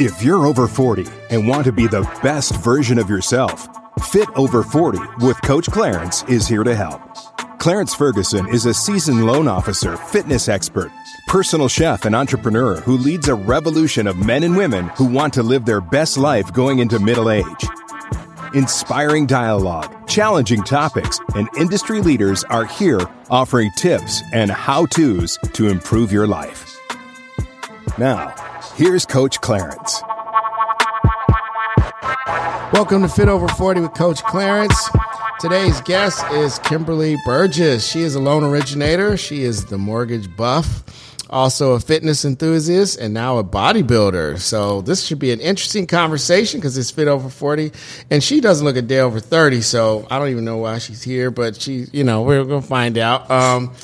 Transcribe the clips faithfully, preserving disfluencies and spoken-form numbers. If you're over forty and want to be the best version of yourself, Fit Over forty with Coach Clarence is here to help. Clarence Ferguson is a seasoned loan officer, fitness expert, personal chef, and entrepreneur who leads a revolution of men and women who want to live their best life going into middle age. Inspiring dialogue, challenging topics, and industry leaders are here offering tips and how-tos to improve your life. Now, here's Coach Clarence. Welcome to Fit Over forty with Coach Clarence. Today's guest is Kimberly Burgess. She is a loan originator. She is the mortgage buff, also a fitness enthusiast, and now a bodybuilder. So this should be an interesting conversation because it's Fit Over forty, and she doesn't look a day over thirty, so I don't even know why she's here, but she, you know, we're going to find out. Um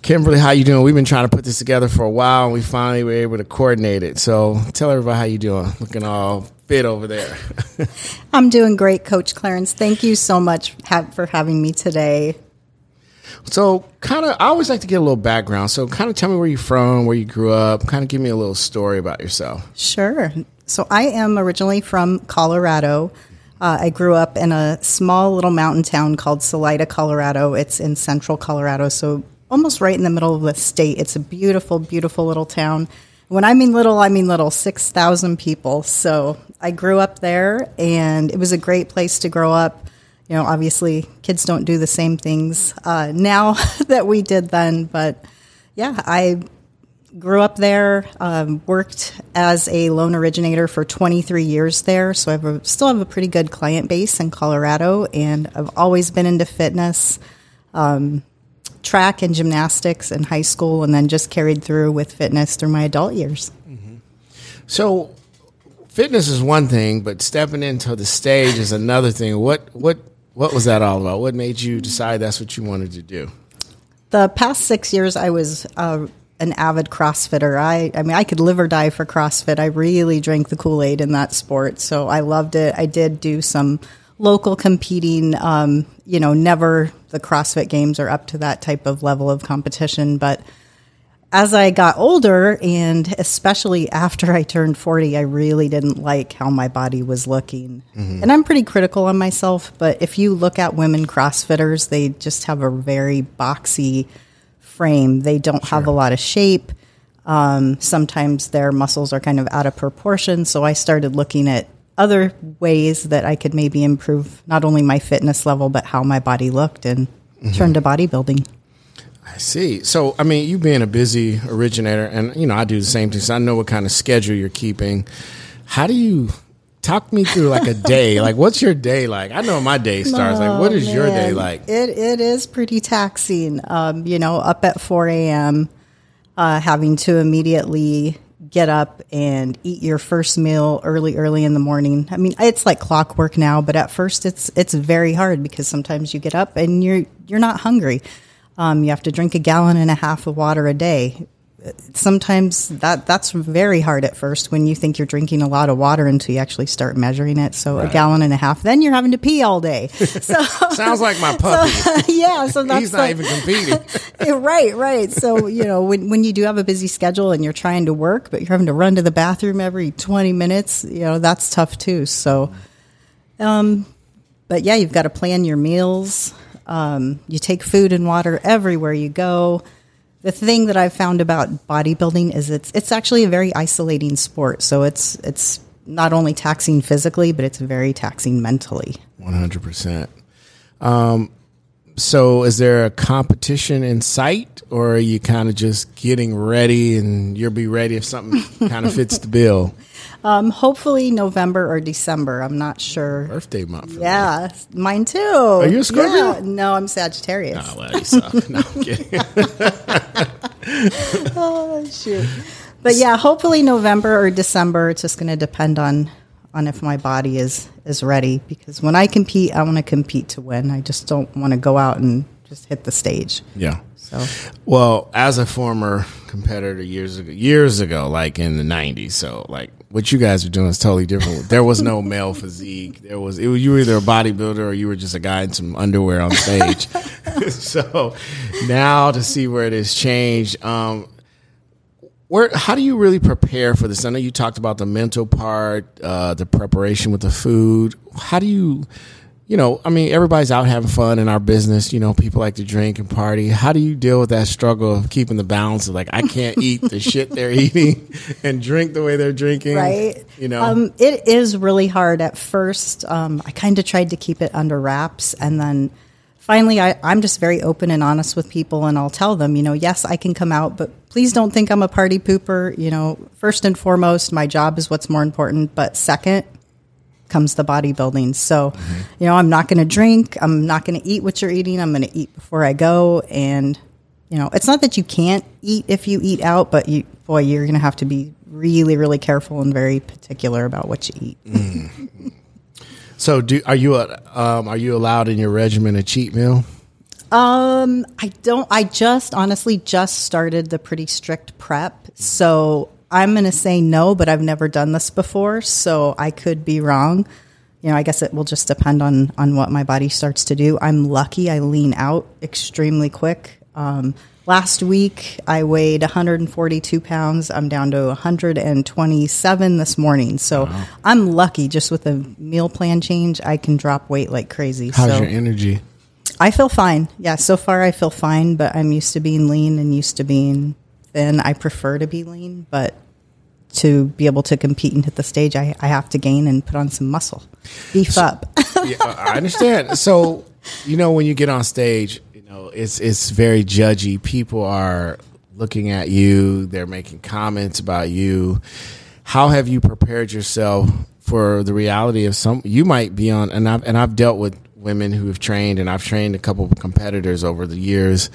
Kimberly, how you doing? We've been trying to put this together for a while, and we finally were able to coordinate it. So tell everybody how you doing. Looking all fit over there. I'm doing great, Coach Clarence. Thank you so much for having me today. So kind of, I always like to get a little background. So kind of tell me where you're from, where you grew up. Kind of give me a little story about yourself. Sure. So I am originally from Colorado. Uh, I grew up in a small little mountain town called Salida, Colorado. It's in central Colorado, so almost right in the middle of the state. It's a beautiful, beautiful little town. When I mean little, I mean little, six thousand people. So I grew up there, and it was a great place to grow up. You know, obviously, kids don't do the same things uh, now that we did then. But, yeah, I grew up there, um, worked as a loan originator for twenty-three years there. So I have a, still have a pretty good client base in Colorado, and I've always been into fitness. Um track and gymnastics in high school, and then just carried through with fitness through my adult years. Mm-hmm. So fitness is one thing, but stepping into the stage is another thing. What what what was that all about? What made you decide that's what you wanted to do? The past six years, I was uh, an avid CrossFitter. I, I mean, I could live or die for CrossFit. I really drank the Kool-Aid in that sport, so I loved it. I did do some local competing, um, you know, never the CrossFit games are up to that type of level of competition. But as I got older, and especially after I turned forty, I really didn't like how my body was looking. Mm-hmm. And I'm pretty critical on myself, but if you look at women CrossFitters, they just have a very boxy frame. They don't sure. have a lot of shape. Um, sometimes their muscles are kind of out of proportion. So I started looking at other ways that I could maybe improve not only my fitness level, but how my body looked, and mm-hmm. turned to bodybuilding. I see. So, I mean, you being a busy originator, and, you know, I do the same thing, so I know what kind of schedule you're keeping. How do you talk me through like a day? Like, what's your day like? I know my day starts. Oh, like, what is man. your day like? It It is pretty taxing, um, you know, up at four a.m., uh, having to immediately get up and eat your first meal early, early in the morning. I mean, it's like clockwork now, but at first it's it's very hard because sometimes you get up and you're you're not hungry. Um, you have to drink a gallon and a half of water a day. Sometimes that that's very hard at first when you think you're drinking a lot of water until you actually start measuring it. So right. a gallon and a half, then you're having to pee all day. So sounds like my puppy. So, yeah, so that's he's not like, even competing. Right, right. So you know, when when you do have a busy schedule and you're trying to work, but you're having to run to the bathroom every twenty minutes, you know, that's tough too. So, um, but yeah, you've got to plan your meals. Um, you take food and water everywhere you go. The thing that I've found about bodybuilding is it's it's actually a very isolating sport. So it's it's not only taxing physically, but it's very taxing mentally. one hundred percent. Um, so is there a competition in sight, or are you kind of just getting ready and you'll be ready if something kind of fits the bill? Um, hopefully November or December. I'm not sure. Birthday month. For yeah, me. Mine too. Are you a Scorpio? Yeah. No, I'm Sagittarius. Oh, well, you suck. No, I'm kidding. Oh, shoot. But yeah, hopefully November or December. It's just going to depend on, on if my body is, is ready. Because when I compete, I want to compete to win. I just don't want to go out and just hit the stage. Yeah. So. Well, as a former competitor years ago, years ago, like in the nineties, so like what you guys are doing is totally different. There was no male physique. There was, it was you were either a bodybuilder or you were just a guy in some underwear on stage. So now to see where it has changed, um, Where? How do you really prepare for this? I know you talked about the mental part, uh, the preparation with the food. How do you, you know, I mean, everybody's out having fun in our business. You know, people like to drink and party. How do you deal with that struggle of keeping the balance of, like, I can't eat the shit they're eating and drink the way they're drinking? Right. You know, um, it is really hard at first. Um, I kind of tried to keep it under wraps, and then finally, I, I'm just very open and honest with people, and I'll tell them, you know, yes, I can come out, but please don't think I'm a party pooper. You know, first and foremost, my job is what's more important, but second comes the bodybuilding. So, mm-hmm. you know, I'm not going to drink. I'm not going to eat what you're eating. I'm going to eat before I go. And, you know, it's not that you can't eat if you eat out, but you, boy, you're going to have to be really, really careful and very particular about what you eat. Mm. So, do are you a, um, are you allowed in your regimen a cheat meal? Um, I don't. I just honestly just started the pretty strict prep, so I'm going to say no. But I've never done this before, so I could be wrong. You know, I guess it will just depend on on what my body starts to do. I'm lucky; I lean out extremely quick. Um, last week, I weighed one hundred forty-two pounds. I'm down to one hundred twenty-seven this morning. So wow. I'm lucky just with a meal plan change, I can drop weight like crazy. How's so, your energy? I feel fine. Yeah, so far I feel fine, but I'm used to being lean and used to being thin. I prefer to be lean, but to be able to compete and hit the stage, I, I have to gain and put on some muscle. Beef so, up. Yeah, I understand. So, you know, when you get on stage, no, it's it's very judgy. People are looking at you. They're making comments about you. How have you prepared yourself for the reality of some? You might be on, and I've and I've dealt with women who have trained, and I've trained a couple of competitors over the years,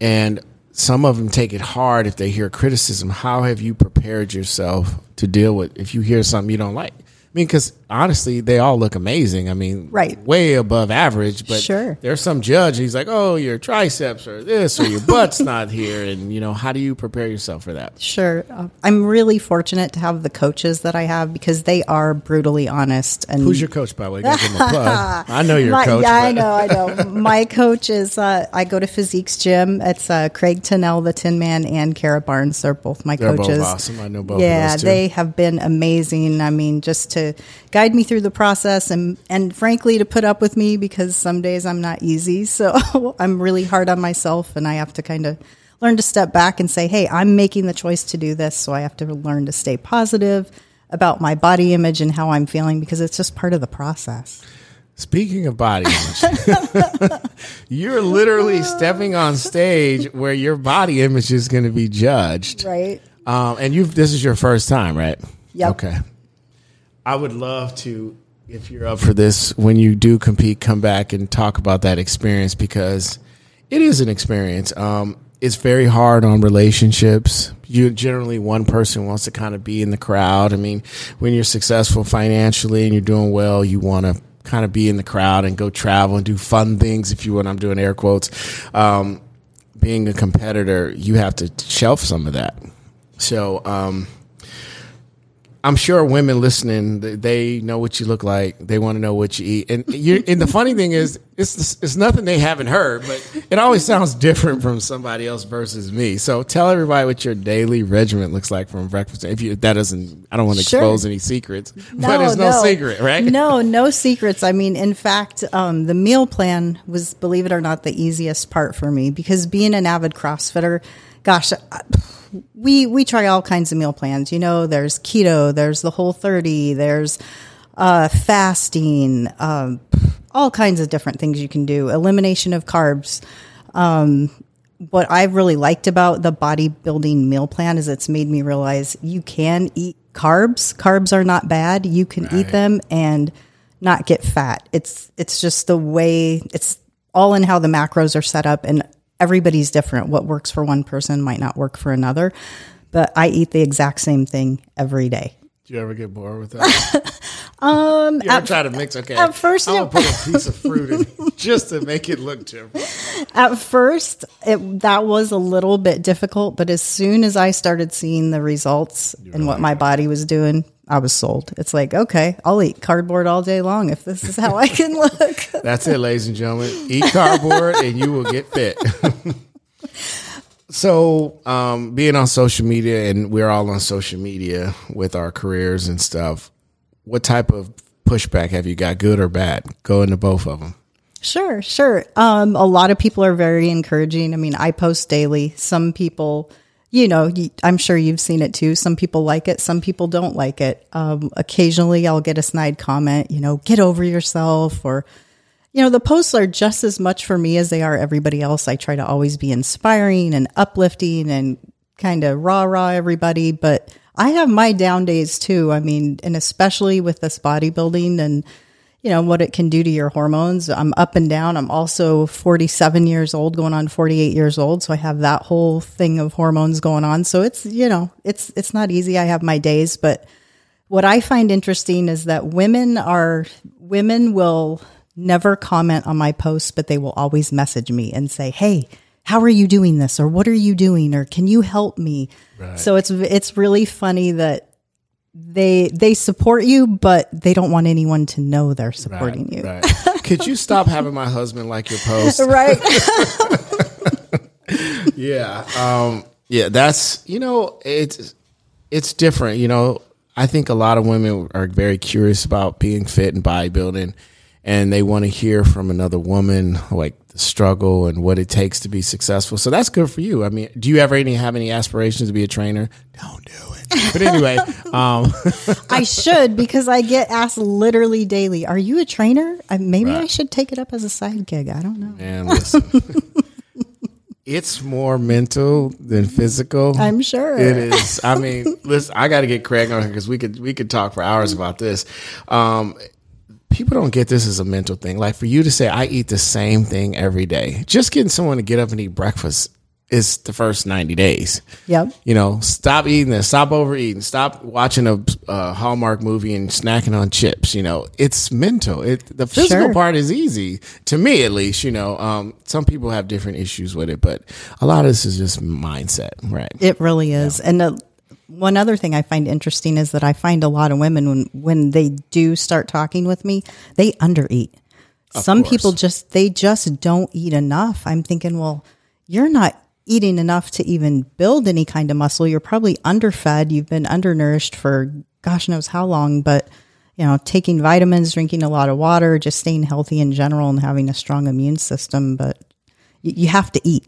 and some of them take it hard if they hear criticism. How have you prepared yourself to deal with if you hear something you don't like? I mean, because honestly, they all look amazing. I mean, right. way above average. But sure. there's some judge. He's like, oh, your triceps are this or your butt's not here. And, you know, how do you prepare yourself for that? Sure. Uh, I'm really fortunate to have the coaches that I have because they are brutally honest. And who's your coach, by the way? Give them a plug. I know your My, coach. Yeah, but... I know. I know. My coach is, uh, I go to Physique's gym. It's uh, Craig Tinnell, the Tin Man, and Kara Barnes. They're both my They're coaches. They're both awesome. I know both yeah, of those two. Yeah, they have been amazing. I mean, just to guide me through the process and, and frankly, to put up with me because some days I'm not easy. So I'm really hard on myself and I have to kind of learn to step back and say, hey, I'm making the choice to do this. So I have to learn to stay positive about my body image and how I'm feeling because it's just part of the process. Speaking of body image, you're literally stepping on stage where your body image is going to be judged. Right. Um, and you've this is your first time, right? Yep. Okay. I would love to, if you're up for this, when you do compete, come back and talk about that experience because it is an experience. Um, it's very hard on relationships. You generally, one person wants to kind of be in the crowd. I mean, when you're successful financially and you're doing well, you want to kind of be in the crowd and go travel and do fun things, if you will. I'm doing air quotes. Um, being a competitor, you have to shelf some of that. So, um I'm sure women listening, they know what you look like. They want to know what you eat. And you and the funny thing is, it's it's nothing they haven't heard, but it always sounds different from somebody else versus me. So tell everybody what your daily regimen looks like from breakfast. If you that doesn't, I don't want to sure. expose any secrets, no, but it's no, no secret, right? No, no secrets. I mean, in fact, um, the meal plan was, believe it or not, the easiest part for me because being an avid CrossFitter, gosh, I, We we try all kinds of meal plans. You know, there's keto, there's the Whole thirty, there's uh, fasting, um, all kinds of different things you can do. Elimination of carbs. Um, what I really liked about the bodybuilding meal plan is it's made me realize you can eat carbs. Carbs are not bad. You can right. eat them and not get fat. It's it's just the way it's all in how the macros are set up and. Everybody's different. What works for one person might not work for another, but I eat the exact same thing every day. Do you ever get bored with that? um, you ever at, try to mix? Okay, at first, I'll put a piece of fruit in just to make it look different. At first, it, that was a little bit difficult, but as soon as I started seeing the results You're and right. what my body was doing, I was sold. It's like, okay, I'll eat cardboard all day long if this is how I can look. That's it, ladies and gentlemen. Eat cardboard and you will get fit. So um, being on social media, and we're all on social media with our careers and stuff, what type of pushback have you got, good or bad? Go into both of them. Sure, sure. Um, a lot of people are very encouraging. I mean, I post daily. Some people, you know, I'm sure you've seen it too. Some people like it. Some people don't like it. Um, occasionally I'll get a snide comment, you know, get over yourself, or, you know, the posts are just as much for me as they are everybody else. I try to always be inspiring and uplifting and kind of rah-rah everybody, but I have my down days too. I mean, and especially with this bodybuilding and, you know, what it can do to your hormones. I'm up and down. I'm also forty-seven years old, going on forty-eight years old. So I have that whole thing of hormones going on. So it's, you know, it's, it's not easy. I have my days, but what I find interesting is that women are, women will never comment on my posts, but they will always message me and say, hey, how are you doing this? Or what are you doing? Or can you help me? Right. So it's, it's really funny that They they support you, but they don't want anyone to know they're supporting right, you. Right. Could you stop having my husband like your post? Right. Yeah. Um, yeah, that's, you know, it's it's different. You know, I think a lot of women are very curious about being fit and bodybuilding, and they want to hear from another woman, like the struggle and what it takes to be successful. So that's good for you. I mean, do you ever any, have any aspirations to be a trainer? Don't do it. But anyway, um. I should, because I get asked literally daily, are you a trainer? Maybe right. I should take it up as a side gig. I don't know. Man, listen. It's more mental than physical. I'm sure. It is. I mean, listen, I got to get Craig on here because we could, we could talk for hours about this. Um, people don't get this as a mental thing. Like for you to say, I eat the same thing every day. Just getting someone to get up and eat breakfast is the first ninety days. Yep. You know, stop eating this, stop overeating, stop watching a, a Hallmark movie and snacking on chips. You know, it's mental. It the physical sure. part is easy to me, at least. You know, um, some people have different issues with it, but a lot of this is just mindset, right? It really is. Yeah. And the, one other thing I find interesting is that I find a lot of women when when they do start talking with me, they undereat. Of some course. People just they just don't eat enough. I'm thinking, well, you're not eating enough to even build any kind of muscle. You're probably underfed. You've been undernourished for gosh knows how long, but you know, taking vitamins, drinking a lot of water, just staying healthy in general and having a strong immune system, but y- you have to eat.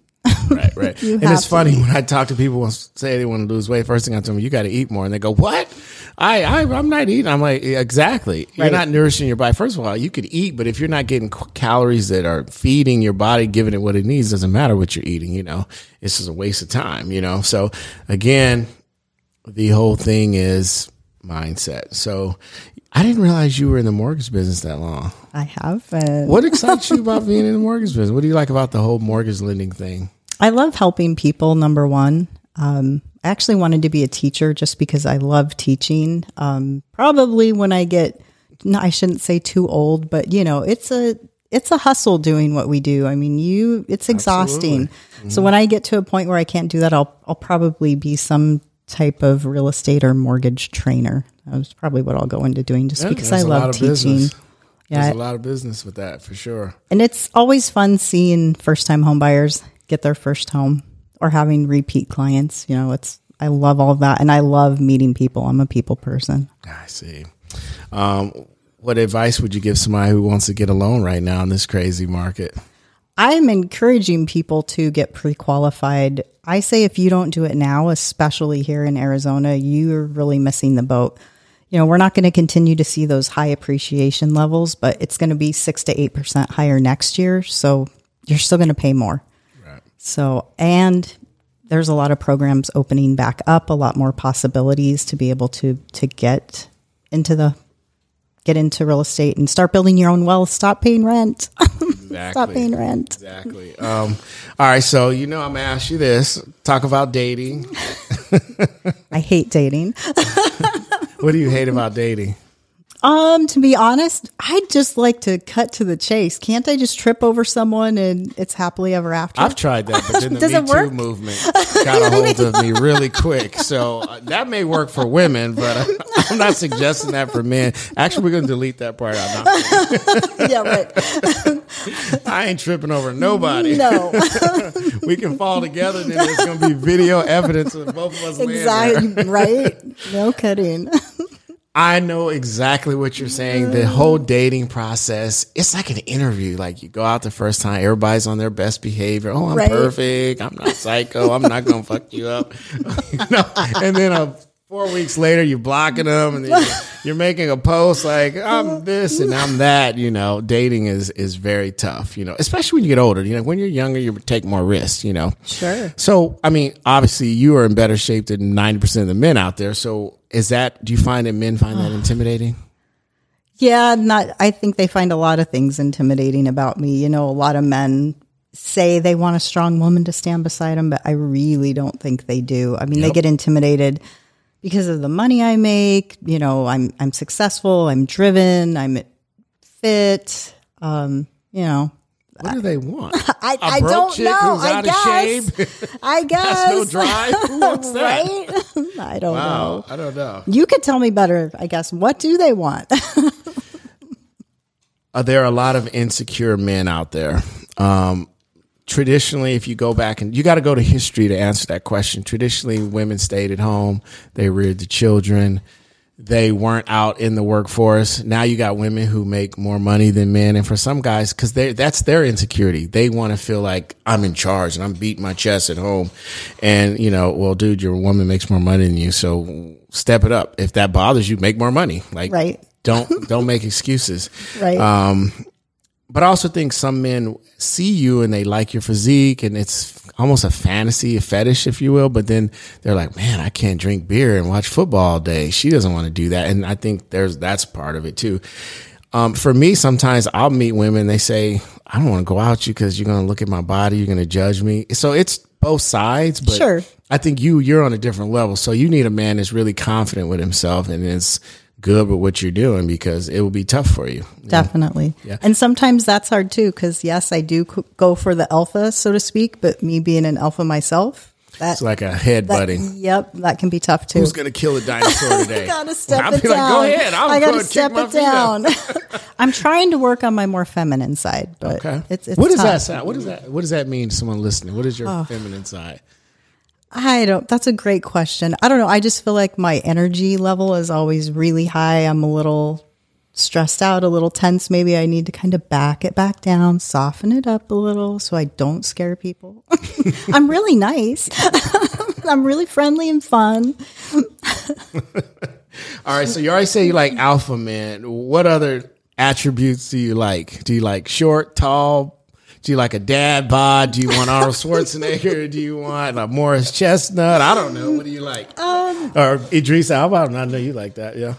Right, right. And it's funny eat. When I talk to people who say they want to lose weight, first thing I tell them, you got to eat more. And they go, what? I, I, I'm not eating. I'm like, exactly. You're right. Not nourishing your body. First of all, you could eat, but if you're not getting calories that are feeding your body, giving it what it needs, doesn't matter what you're eating. You know, it's just a waste of time, you know? So again, the whole thing is mindset. So I didn't realize you were in the mortgage business that long. I haven't. What excites you about being in the mortgage business? What do you like about the whole mortgage lending thing? I love helping people, number one. Um, I actually wanted to be a teacher just because I love teaching. Um, probably when I get, no, I shouldn't say too old, but you know, it's a it's a hustle doing what we do. I mean, you it's exhausting. Mm-hmm. So when I get to a point where I can't do that, I'll I'll probably be some type of real estate or mortgage trainer. That's probably what I'll go into doing just yeah, because I love teaching. Business. Yeah, there's a lot of business with that for sure. And it's always fun seeing first-time homebuyers get their first home or having repeat clients. You know, it's, I love all of that. And I love meeting people. I'm a people person. I see. Um, what advice would you give somebody who wants to get a loan right now in this crazy market? I'm encouraging people to get pre-qualified. I say, if you don't do it now, especially here in Arizona, you're really missing the boat. You know, we're not going to continue to see those high appreciation levels, but it's going to be six to eight percent higher next year. So you're still going to pay more. So, and there's a lot of programs opening back up, a lot more possibilities to be able to, to get into the, get into real estate and start building your own wealth. Stop paying rent. Exactly. Stop paying rent. Exactly. Um, all right. So, you know, I'm going to ask you this, talk about dating. I hate dating. What do you hate about dating? Um, to be honest, I just like to cut to the chase. Can't I just trip over someone and it's happily ever after? I've tried that, but then the Me Too movement got a hold of me really quick. So uh, that may work for women, but uh, I'm not suggesting that for men. Actually, we're going to delete that part out. Yeah, right. I ain't tripping over nobody. No. We can fall together, and then there's going to be video evidence of both of us exactly, laying there. Right? No kidding. I know exactly what you're saying. The whole dating process, it's like an interview. Like you go out the first time, everybody's on their best behavior. Oh, I'm right. perfect. I'm not psycho. I'm not going to fuck you up. You know? And then uh, four weeks later, you're blocking them and then you're, you're making a post like, I'm this and I'm that. You know, dating is, is very tough, you know, especially when you get older. You know, when you're younger, you take more risks, you know. Sure. So, I mean, obviously you are in better shape than ninety percent of the men out there. So, Is that, do you find that men find that intimidating? Yeah, not, I think they find a lot of things intimidating about me. You know, a lot of men say they want a strong woman to stand beside them, but I really don't think they do. I mean, yep. They get intimidated because of the money I make. You know, I'm, I'm successful, I'm driven, I'm fit, um, you know. What do they want? I, I don't know. I guess. I guess. No drive. Who wants right? that? I don't wow. know. I don't know. You could tell me better, I guess. What do they want? Are there a lot of insecure men out there? Um, traditionally, if you go back and you got to go to history to answer that question. Traditionally, women stayed at home. They reared the children. They weren't out in the workforce. Now you got women who make more money than men. And for some guys, because they that's their insecurity. They want to feel like I'm in charge and I'm beating my chest at home. And, you know, well, dude, your woman makes more money than you. So step it up. If that bothers you, make more money. Like, right. don't don't make excuses. Right. Um, but I also think some men see you and they like your physique and it's almost a fantasy, a fetish, if you will. But then they're like, man, I can't drink beer and watch football all day. She doesn't want to do that. And I think there's that's part of it, too. Um, for me, sometimes I'll meet women. They say, I don't want to go out with you because you're going to look at my body. You're going to judge me. So it's both sides. But sure. I think you you're on a different level. So you need a man that's really confident with himself and is good with what you're doing because it will be tough for you. Definitely. Yeah. And sometimes that's hard too because, yes, I do go for the alpha, so to speak, but me being an alpha myself. That, it's like a headbutting. Yep, that can be tough too. Who's going to kill a dinosaur today? I got to step well, it down. Like, go ahead. I'll I got to step it down. I'm trying to work on my more feminine side, but okay. it's, it's what does that sound? What does that What does that mean to someone listening? What is your oh. feminine side? I don't, that's a great question. I don't know. I just feel like my energy level is always really high. I'm a little stressed out, a little tense. Maybe I need to kind of back it back down, soften it up a little so I don't scare people. I'm really nice. I'm really friendly and fun. All right. So you already say you like alpha men. What other attributes do you like? Do you like short, tall? Do you like a dad bod? Do you want Arnold Schwarzenegger? Do you want like Morris Chestnut? I don't know. What do you like? Um, or Idris Elba? I know you like that. Yeah.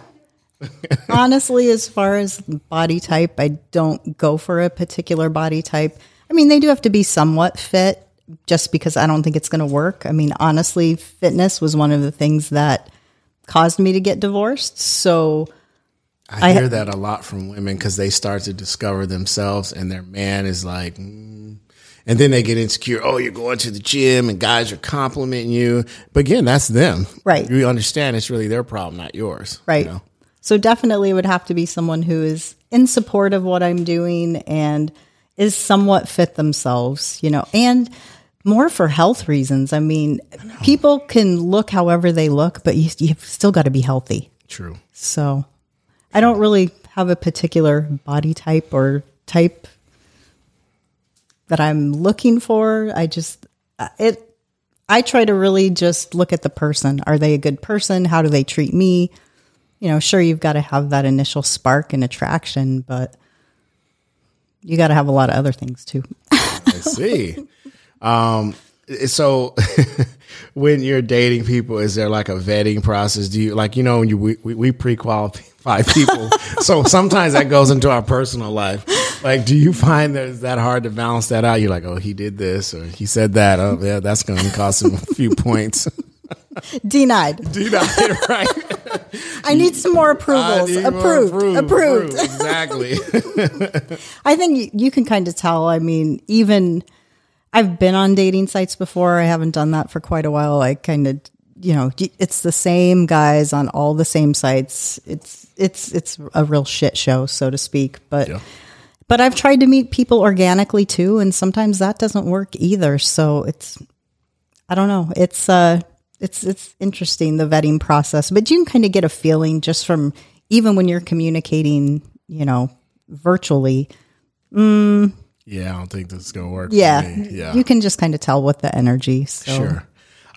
Honestly, as far as body type, I don't go for a particular body type. I mean, they do have to be somewhat fit just because I don't think it's going to work. I mean, honestly, fitness was one of the things that caused me to get divorced. So I hear I, that a lot from women because they start to discover themselves and their man is like, mm. And then they get insecure. Oh, you're going to the gym and guys are complimenting you. But again, that's them. Right. You understand it's really their problem, not yours. Right. You know? So definitely it would have to be someone who is in support of what I'm doing and is somewhat fit themselves, you know, and more for health reasons. I mean, I people can look however they look, but you, you've still got to be healthy. True. So I don't really have a particular body type or type that I'm looking for. I just, it, I try to really just look at the person. Are they a good person? How do they treat me? You know, sure, you've got to have that initial spark and attraction, but you got to have a lot of other things too. I see. Um, so when you're dating people, is there like a vetting process? Do you like, you know, when you, we, we, we pre-qualify people. So sometimes that goes into our personal life. Like, do you find that it's that hard to balance that out? You're like, oh, he did this or he said that. Oh yeah, that's going to cost him a few points. Denied. Denied, right? I need some more approvals. Approved. More approved. Approved. Approved. Exactly. I think you can kind of tell. I mean, even I've been on dating sites before. I haven't done that for quite a while. I kind of, you know, it's the same guys on all the same sites. It's it's it's a real shit show, so to speak. But yeah. But I've tried to meet people organically too, and sometimes that doesn't work either. So it's, I don't know. It's uh It's it's interesting, the vetting process, but you can kind of get a feeling just from even when you're communicating, you know, virtually. Mm, yeah, I don't think this is gonna work. Yeah, for me. Yeah, you can just kind of tell with the energy. So. Sure.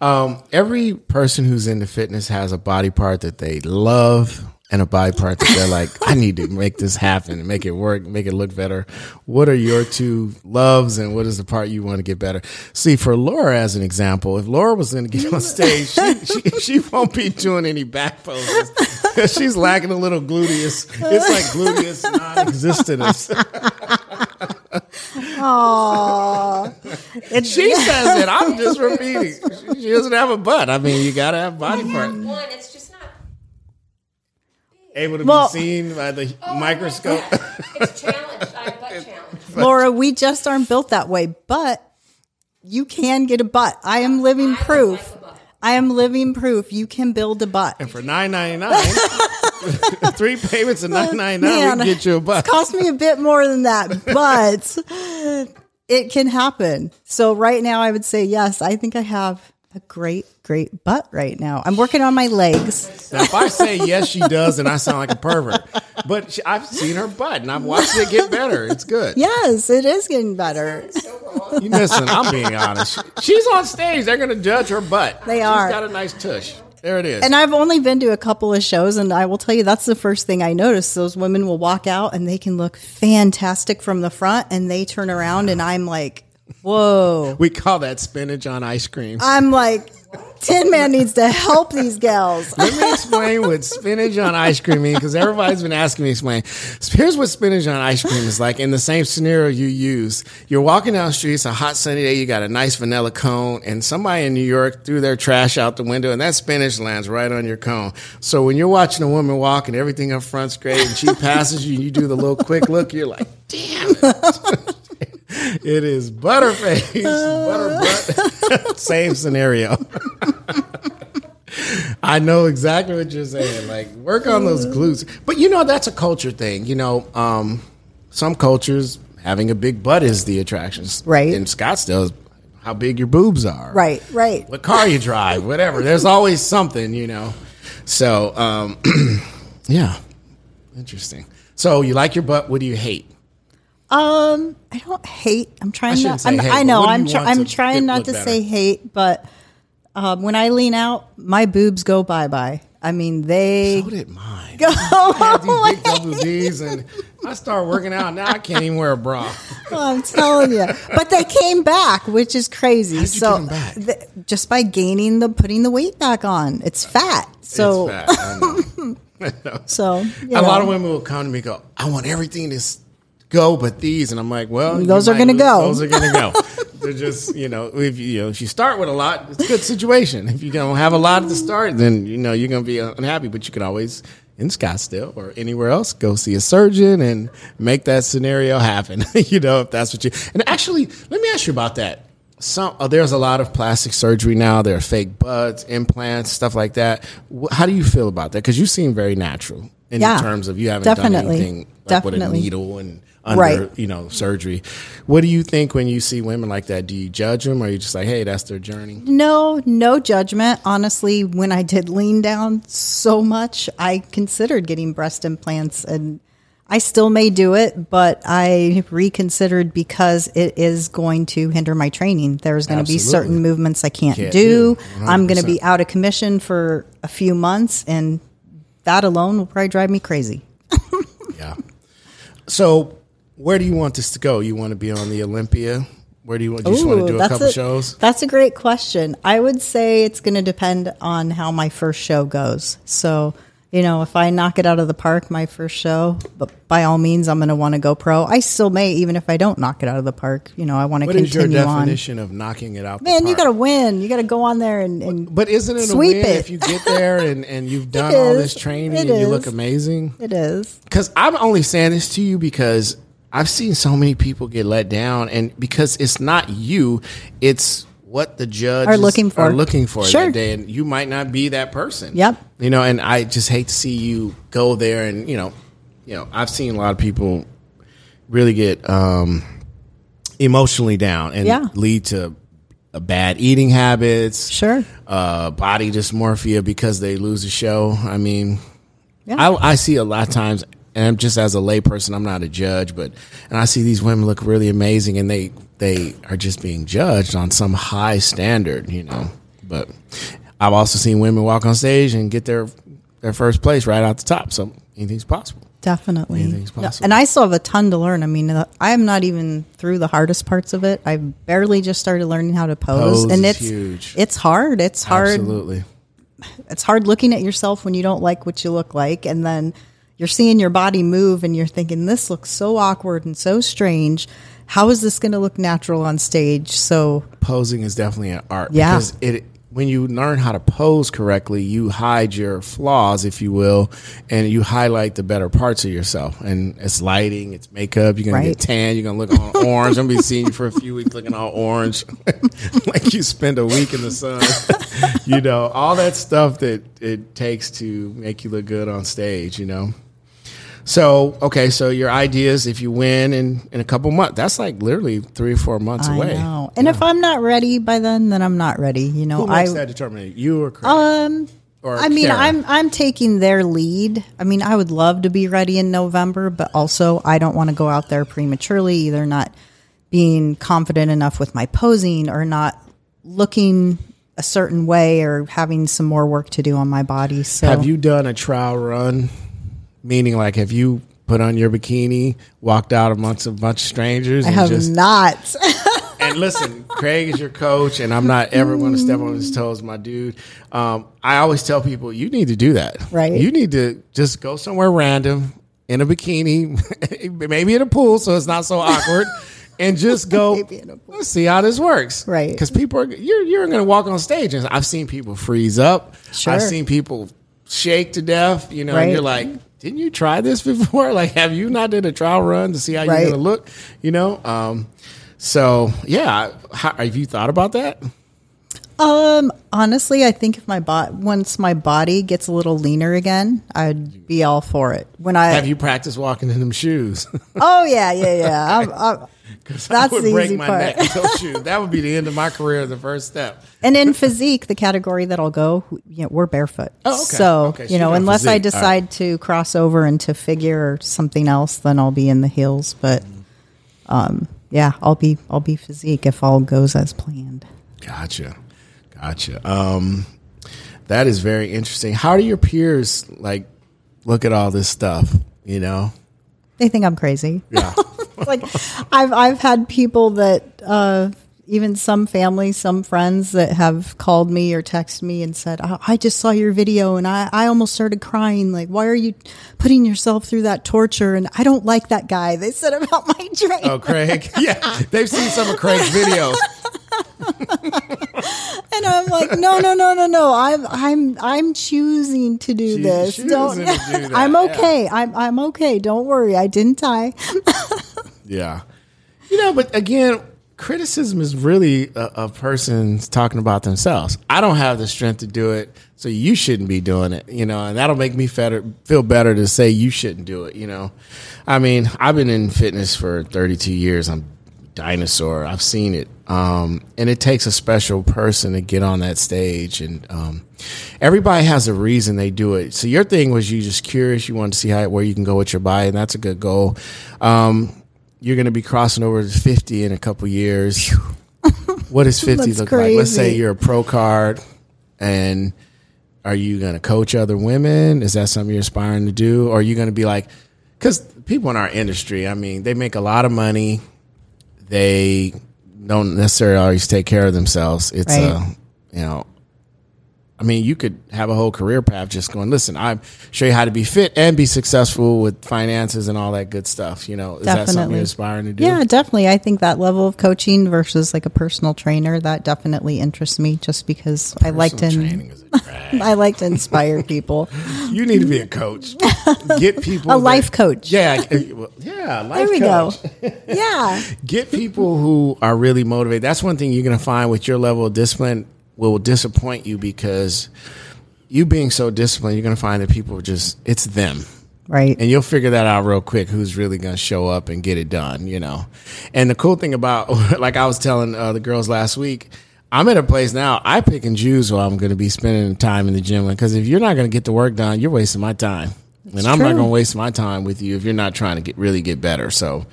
Um, every person who's into fitness has a body part that they love and a body part that they're like, I need to make this happen and make it work, make it look better. What are your two loves and what is the part you want to get better? See, for Laura, as an example, if Laura was going to get on stage, she, she, she won't be doing any back poses. She's lacking a little gluteus. It's like gluteus non-existence. Aww. And she says it. I'm just repeating. She, she doesn't have a butt. I mean, you got to have body parts. One, it's just able to well, be seen by the oh microscope. It's challenged. I have butt challenge. Laura, we just aren't built that way, but you can get a butt. I am living I proof. Like I am living proof. You can build a butt. And for nine ninety-nine, three payments of nine ninety-nine, man, we can get you a butt. It cost me a bit more than that, but it can happen. So right now I would say, yes, I think I have a great, great butt right now. I'm working on my legs. Now, if I say yes, she does, then I sound like a pervert. But she, I've seen her butt, and I've watched it get better. It's good. Yes, it is getting better. So you listen, I'm being honest. She's on stage. They're going to judge her butt. They are. She's got a nice tush. There it is. And I've only been to a couple of shows, and I will tell you, that's the first thing I notice. Those women will walk out, and they can look fantastic from the front, and they turn around, and I'm like, whoa. We call that spinach on ice cream. I'm like, Tin Man needs to help these gals. Let me explain what spinach on ice cream means, because everybody's been asking me to explain. Here's what spinach on ice cream is like in the same scenario you use. You're walking down the street, it's a hot sunny day, you got a nice vanilla cone, and somebody in New York threw their trash out the window, and that spinach lands right on your cone. So when you're watching a woman walk and everything up front's great, and she passes you, and you do the little quick look, you're like, damn it. It is Butterface, Butterbutt. Same scenario. I know exactly what you're saying. Like, work on those glutes. But, you know, that's a culture thing. You know, um, some cultures, having a big butt is the attraction. Right. In Scottsdale, how big your boobs are. Right, right. What car you drive, whatever. There's always something, you know. So, um, yeah, interesting. So you like your butt. What do you hate? Um, I don't hate. I'm trying I not. I'm, hate, I know. I'm. Try, I'm trying not to better? say hate, but um, when I lean out, my boobs go bye bye. I mean, they. So did mine. Go I had these big W Ds, and I started working out. Now I can't even wear a bra. Oh, I'm telling you, but they came back, which is crazy. How'd you so come back? Th- just by gaining the putting the weight back on, it's fat. So. It's fat. I know. I know. So you a know. lot of women will come to me and go, I want everything to go but these, and I'm like, well, those are gonna lose. go those are gonna go they're just, you know, if you, you know, if you start with a lot, it's a good situation. If you don't have a lot to start, then you know you're gonna be unhappy. But you can always, in Scottsdale or anywhere else, go see a surgeon and make that scenario happen. You know, if that's what you, and actually let me ask you about that. Some oh, there's a lot of plastic surgery now. There are fake butts, implants, stuff like that. How do you feel about that? Because you seem very natural in yeah, terms of you haven't definitely. done anything like with a needle and under, right. you know, surgery. What do you think when you see women like that? Do you judge them, or are you just like, hey, that's their journey? No, no judgment. Honestly, when I did lean down so much, I considered getting breast implants, and I still may do it, but I reconsidered because it is going to hinder my training. There's going Absolutely. to be certain movements I can't, can't do. do. I'm going to be out of commission for a few months, and that alone will probably drive me crazy. Yeah. So where do you want this to go? You want to be on the Olympia? Where do you want? Do you Ooh, just want to do a couple a, shows? That's a great question. I would say it's going to depend on how my first show goes. So you know, if I knock it out of the park my first show, but by all means, I'm going to want to go pro. I still may, even if I don't knock it out of the park. You know, I want to continue on. What is your definition on. of knocking it out the Man, park? Man, you got to win. You got to go on there and, and But isn't it sweep a win it. if you get there and, and you've done all this training it and is. you look amazing? It is. Because I'm only saying this to you because I've seen so many people get let down, and because it's not you, it's what the judge are looking for, are looking for sure. that day, and you might not be that person. Yep. You know, and I just hate to see you go there, and you know, you know, I've seen a lot of people really get um, emotionally down and yeah. lead to uh, bad eating habits, sure, uh, body dysmorphia because they lose the show. I mean, yeah. I, I see a lot of times. And I'm just as a layperson, I'm not a judge, but and I see these women look really amazing, and they they are just being judged on some high standard, you know. But I've also seen women walk on stage and get their their first place right out the top. So anything's possible. Definitely, anything's possible. And I still have a ton to learn. I mean, I am not even through the hardest parts of it. I barely just started learning how to pose, pose and it's huge. It's hard. It's hard. Absolutely, it's hard looking at yourself when you don't like what you look like, and then. You're seeing your body move and you're thinking, this looks so awkward and so strange. How is this going to look natural on stage? So posing is definitely an art. Yeah. Because it, when you learn how to pose correctly, you hide your flaws, if you will, and you highlight the better parts of yourself. And it's lighting, it's makeup. You're going right. to get tan. You're going to look all orange. I'm going to be seeing you for a few weeks looking all orange. Like you spend a week in the sun. You know, all that stuff that it takes to make you look good on stage, you know. So, okay, so your ideas, if you win in, in a couple months, that's like literally three or four months I away. I know. And yeah. if I'm not ready by then, then I'm not ready. You know, Who makes I, that determination? You or Craig? Um, or I mean, Kara? I'm I'm taking their lead. I mean, I would love to be ready in November, but also I don't want to go out there prematurely, either not being confident enough with my posing or not looking a certain way or having some more work to do on my body. So, have you done a trial run? Meaning, like, have you put on your bikini, walked out amongst a bunch of strangers? And I have just, not. And listen, Craig is your coach, and I'm not ever going to step on his toes, my dude. Um, I always tell people, you need to do that. Right. You need to just go somewhere random in a bikini, maybe in a pool so it's not so awkward, and just go, let's see how this works. Right. Because people are, you're, you're going to walk on stage. And I've seen people freeze up. Sure. I've seen people shake to death, you know, right. and you're like, didn't you try this before? Like, have you not did a trial run to see how right. you're going to look? You know? Um, so, yeah. How, have you thought about that? Um, honestly, I think if my bo- once my body gets a little leaner again, I'd be all for it. When I Have you practiced walking in them shoes? Oh, yeah, yeah, yeah. I'm, I'm, that's I would the break easy my part. Neck in those shoes. That would be the end of my career, the first step. And in physique, the category that I'll go, you know, we're barefoot. Oh, okay. So, okay, you know, unless physique. I decide right. to cross over into figure or something else, then I'll be in the heels. But, um, yeah, I'll be I'll be physique if all goes as planned. Gotcha. Gotcha. Um, that is very interesting. How do your peers, like, look at all this stuff, you know? They think I'm crazy. Yeah. Like, I've I've had people that, uh, even some family, some friends that have called me or texted me and said, I, I just saw your video and I, I almost started crying. Like, why are you putting yourself through that torture? And I don't like that guy. They said about my drink. Oh, Craig. Yeah. They've seen some of Craig's videos. And I'm like, no, no, no, no, no. I'm, I'm, I'm choosing to do She's this. Don't. To do that. I'm okay. Yeah. I'm, I'm okay. Don't worry. I didn't die. Yeah. You know, but again, criticism is really a, a person's talking about themselves. I don't have the strength to do it, so you shouldn't be doing it, you know, and that'll make me fatter, feel better to say you shouldn't do it, you know. I mean, I've been in fitness for thirty-two years. I'm a dinosaur. I've seen it. Um, and it takes a special person to get on that stage. And um, everybody has a reason they do it. So your thing was you just curious. You wanted to see how where you can go with your body, and that's a good goal. Um You're going to be crossing over to fifty in a couple years. What does fifty look crazy. like? Let's say you're a pro card, and are you going to coach other women? Is that something you're aspiring to do? Or are you going to be like, because people in our industry, I mean, they make a lot of money. They don't necessarily always take care of themselves. It's right. a, you know, I mean, you could have a whole career path just going, listen, I'm show you how to be fit and be successful with finances and all that good stuff. You know, is definitely. That something you're aspiring to do? Yeah, definitely. I think that level of coaching versus like a personal trainer, that definitely interests me just because personal I like to, training is a drag. I like to inspire people. You need to be a coach. Get people. A that, life coach. Yeah. Yeah. Life there we coach. Go. Yeah. Get people who are really motivated. That's one thing you're going to find with your level of discipline will disappoint you, because you being so disciplined, you're going to find that people just, it's them. Right. And you'll figure that out real quick, who's really going to show up and get it done, you know. And the cool thing about, like I was telling uh, the girls last week, I'm at a place now, I pick and choose where I'm going to be spending time in the gym. Because if you're not going to get the work done, you're wasting my time. It's and I'm true. Not going to waste my time with you if you're not trying to get really get better. So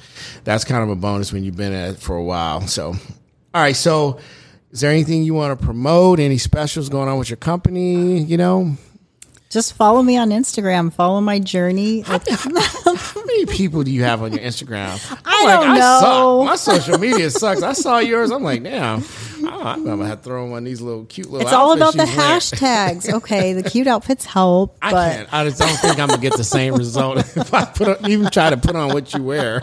that's kind of a bonus when you've been at it for a while. So, all right, so... is there anything you want to promote? Any specials going on with your company? You know, just follow me on Instagram. Follow my journey. How, how, how many people do you have on your Instagram? I'm I like, don't I know. Suck. My social media sucks. I saw yours. I'm like, damn. Oh, I'm gonna have to throw one of these little cute little. It's all about the hashtags. Okay, the cute outfits help. I but. can't. I just don't think I'm gonna get the same result if I put on, even try to put on what you wear.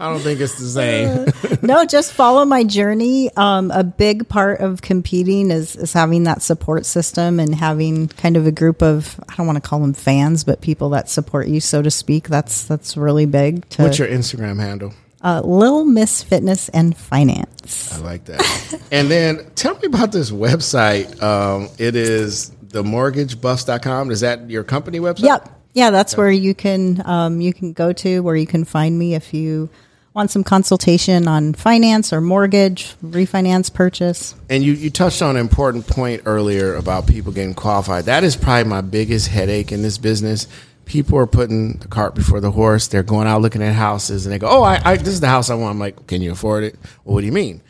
I don't think it's the same. No, just follow my journey. Um, a big part of competing is is having that support system and having kind of a group of, I don't want to call them fans, but people that support you, so to speak. That's that's really big. To, what's your Instagram handle? Uh, Lil Miss Fitness and Finance. I like that. And then tell me about this website. Um, it is the mortgage buffs dot com. Is that your company website? Yep. Yeah, that's okay. Where you can um, you can go to, where you can find me if you want some consultation on finance or mortgage, refinance, purchase. And you, you touched on an important point earlier about people getting qualified. That is probably my biggest headache in this business. People are putting the cart before the horse. They're going out looking at houses, and they go, oh, I, I this is the house I want. I'm like, can you afford it? Well, what do you mean?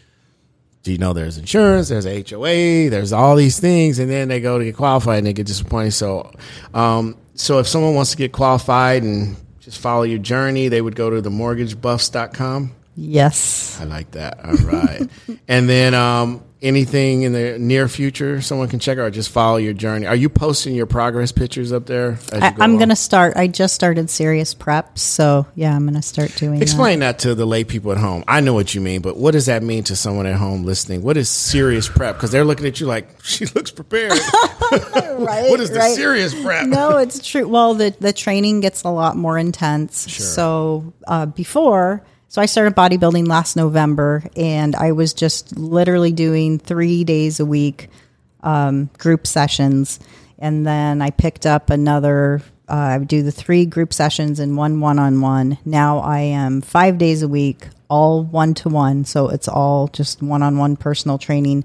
Do you know there's insurance, there's H O A, there's all these things, and then they go to get qualified, and they get disappointed. So um, so if someone wants to get qualified and just follow your journey, they would go to the mortgage buffs dot com. Yes. I like that. All right. And then um, anything in the near future someone can check out, or just follow your journey? Are you posting your progress pictures up there? As I, you go I'm going to start. I just started serious prep. So, yeah, I'm going to start doing Explain that. that to the lay people at home. I know what you mean, but what does that mean to someone at home listening? What is serious prep? Because they're looking at you like, she looks prepared. Right. What is the right. serious prep? No, it's true. Well, the, the training gets a lot more intense. Sure. So uh, before... So I started bodybuilding last November, and I was just literally doing three days a week um, group sessions. And then I picked up another, uh, I would do the three group sessions and one one-on-one. Now I am five days a week, all one-to-one. So it's all just one-on-one personal training.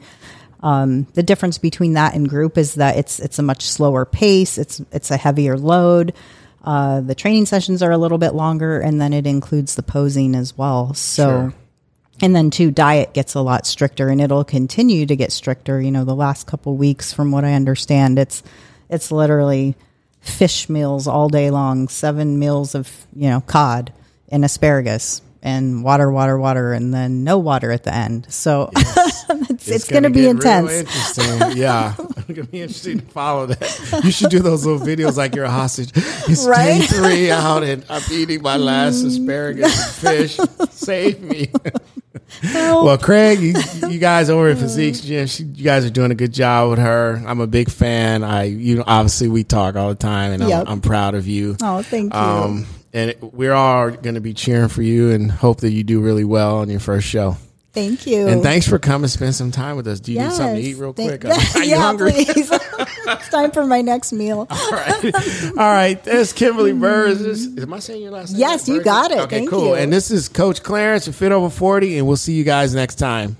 Um, the difference between that and group is that it's it's a much slower pace. It's it's a heavier load. Uh, the training sessions are a little bit longer, and then it includes the posing as well. So, sure. And then too, diet gets a lot stricter, and it'll continue to get stricter. You know, the last couple of weeks, from what I understand, it's it's literally fish meals all day long, seven meals of you know cod and asparagus, and water, water, water, and then no water at the end. So yes. it's, it's, it's going to be intense. Interesting. Yeah. It's going to be interesting to follow that. You should do those little videos like you're a hostage. It's right? day three out, and I'm eating my last asparagus and fish. Save me. Help. Well, Craig, you, you guys over at Physique Gym, she, you guys are doing a good job with her. I'm a big fan. I, you know, obviously we talk all the time, and yep. I'm, I'm proud of you. Oh, thank you. Um, And we're all going to be cheering for you and hope that you do really well on your first show. Thank you. And thanks for coming to spend some time with us. Do you yes. need something to eat real Thank- quick? I'm yeah, hungry. Please. It's time for my next meal. All right. All right. That's Kimberly Burgess. Am I saying your last name? Yes, you got it. Okay, Thank cool. You. And this is Coach Clarence from Fit Over forty, and we'll see you guys next time.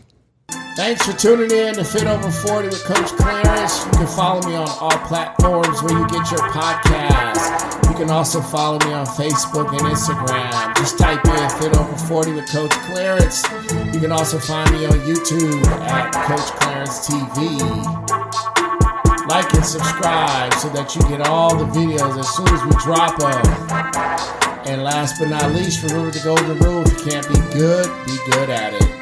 Thanks for tuning in to Fit Over forty with Coach Clarence. You can follow me on all platforms where you get your podcasts. You can also follow me on Facebook and Instagram. Just type in Fit Over forty with Coach Clarence. You can also find me on YouTube at Coach Clarence T V. Like and subscribe so that you get all the videos as soon as we drop them. And last but not least, remember the golden rule. If you can't be good, be good at it.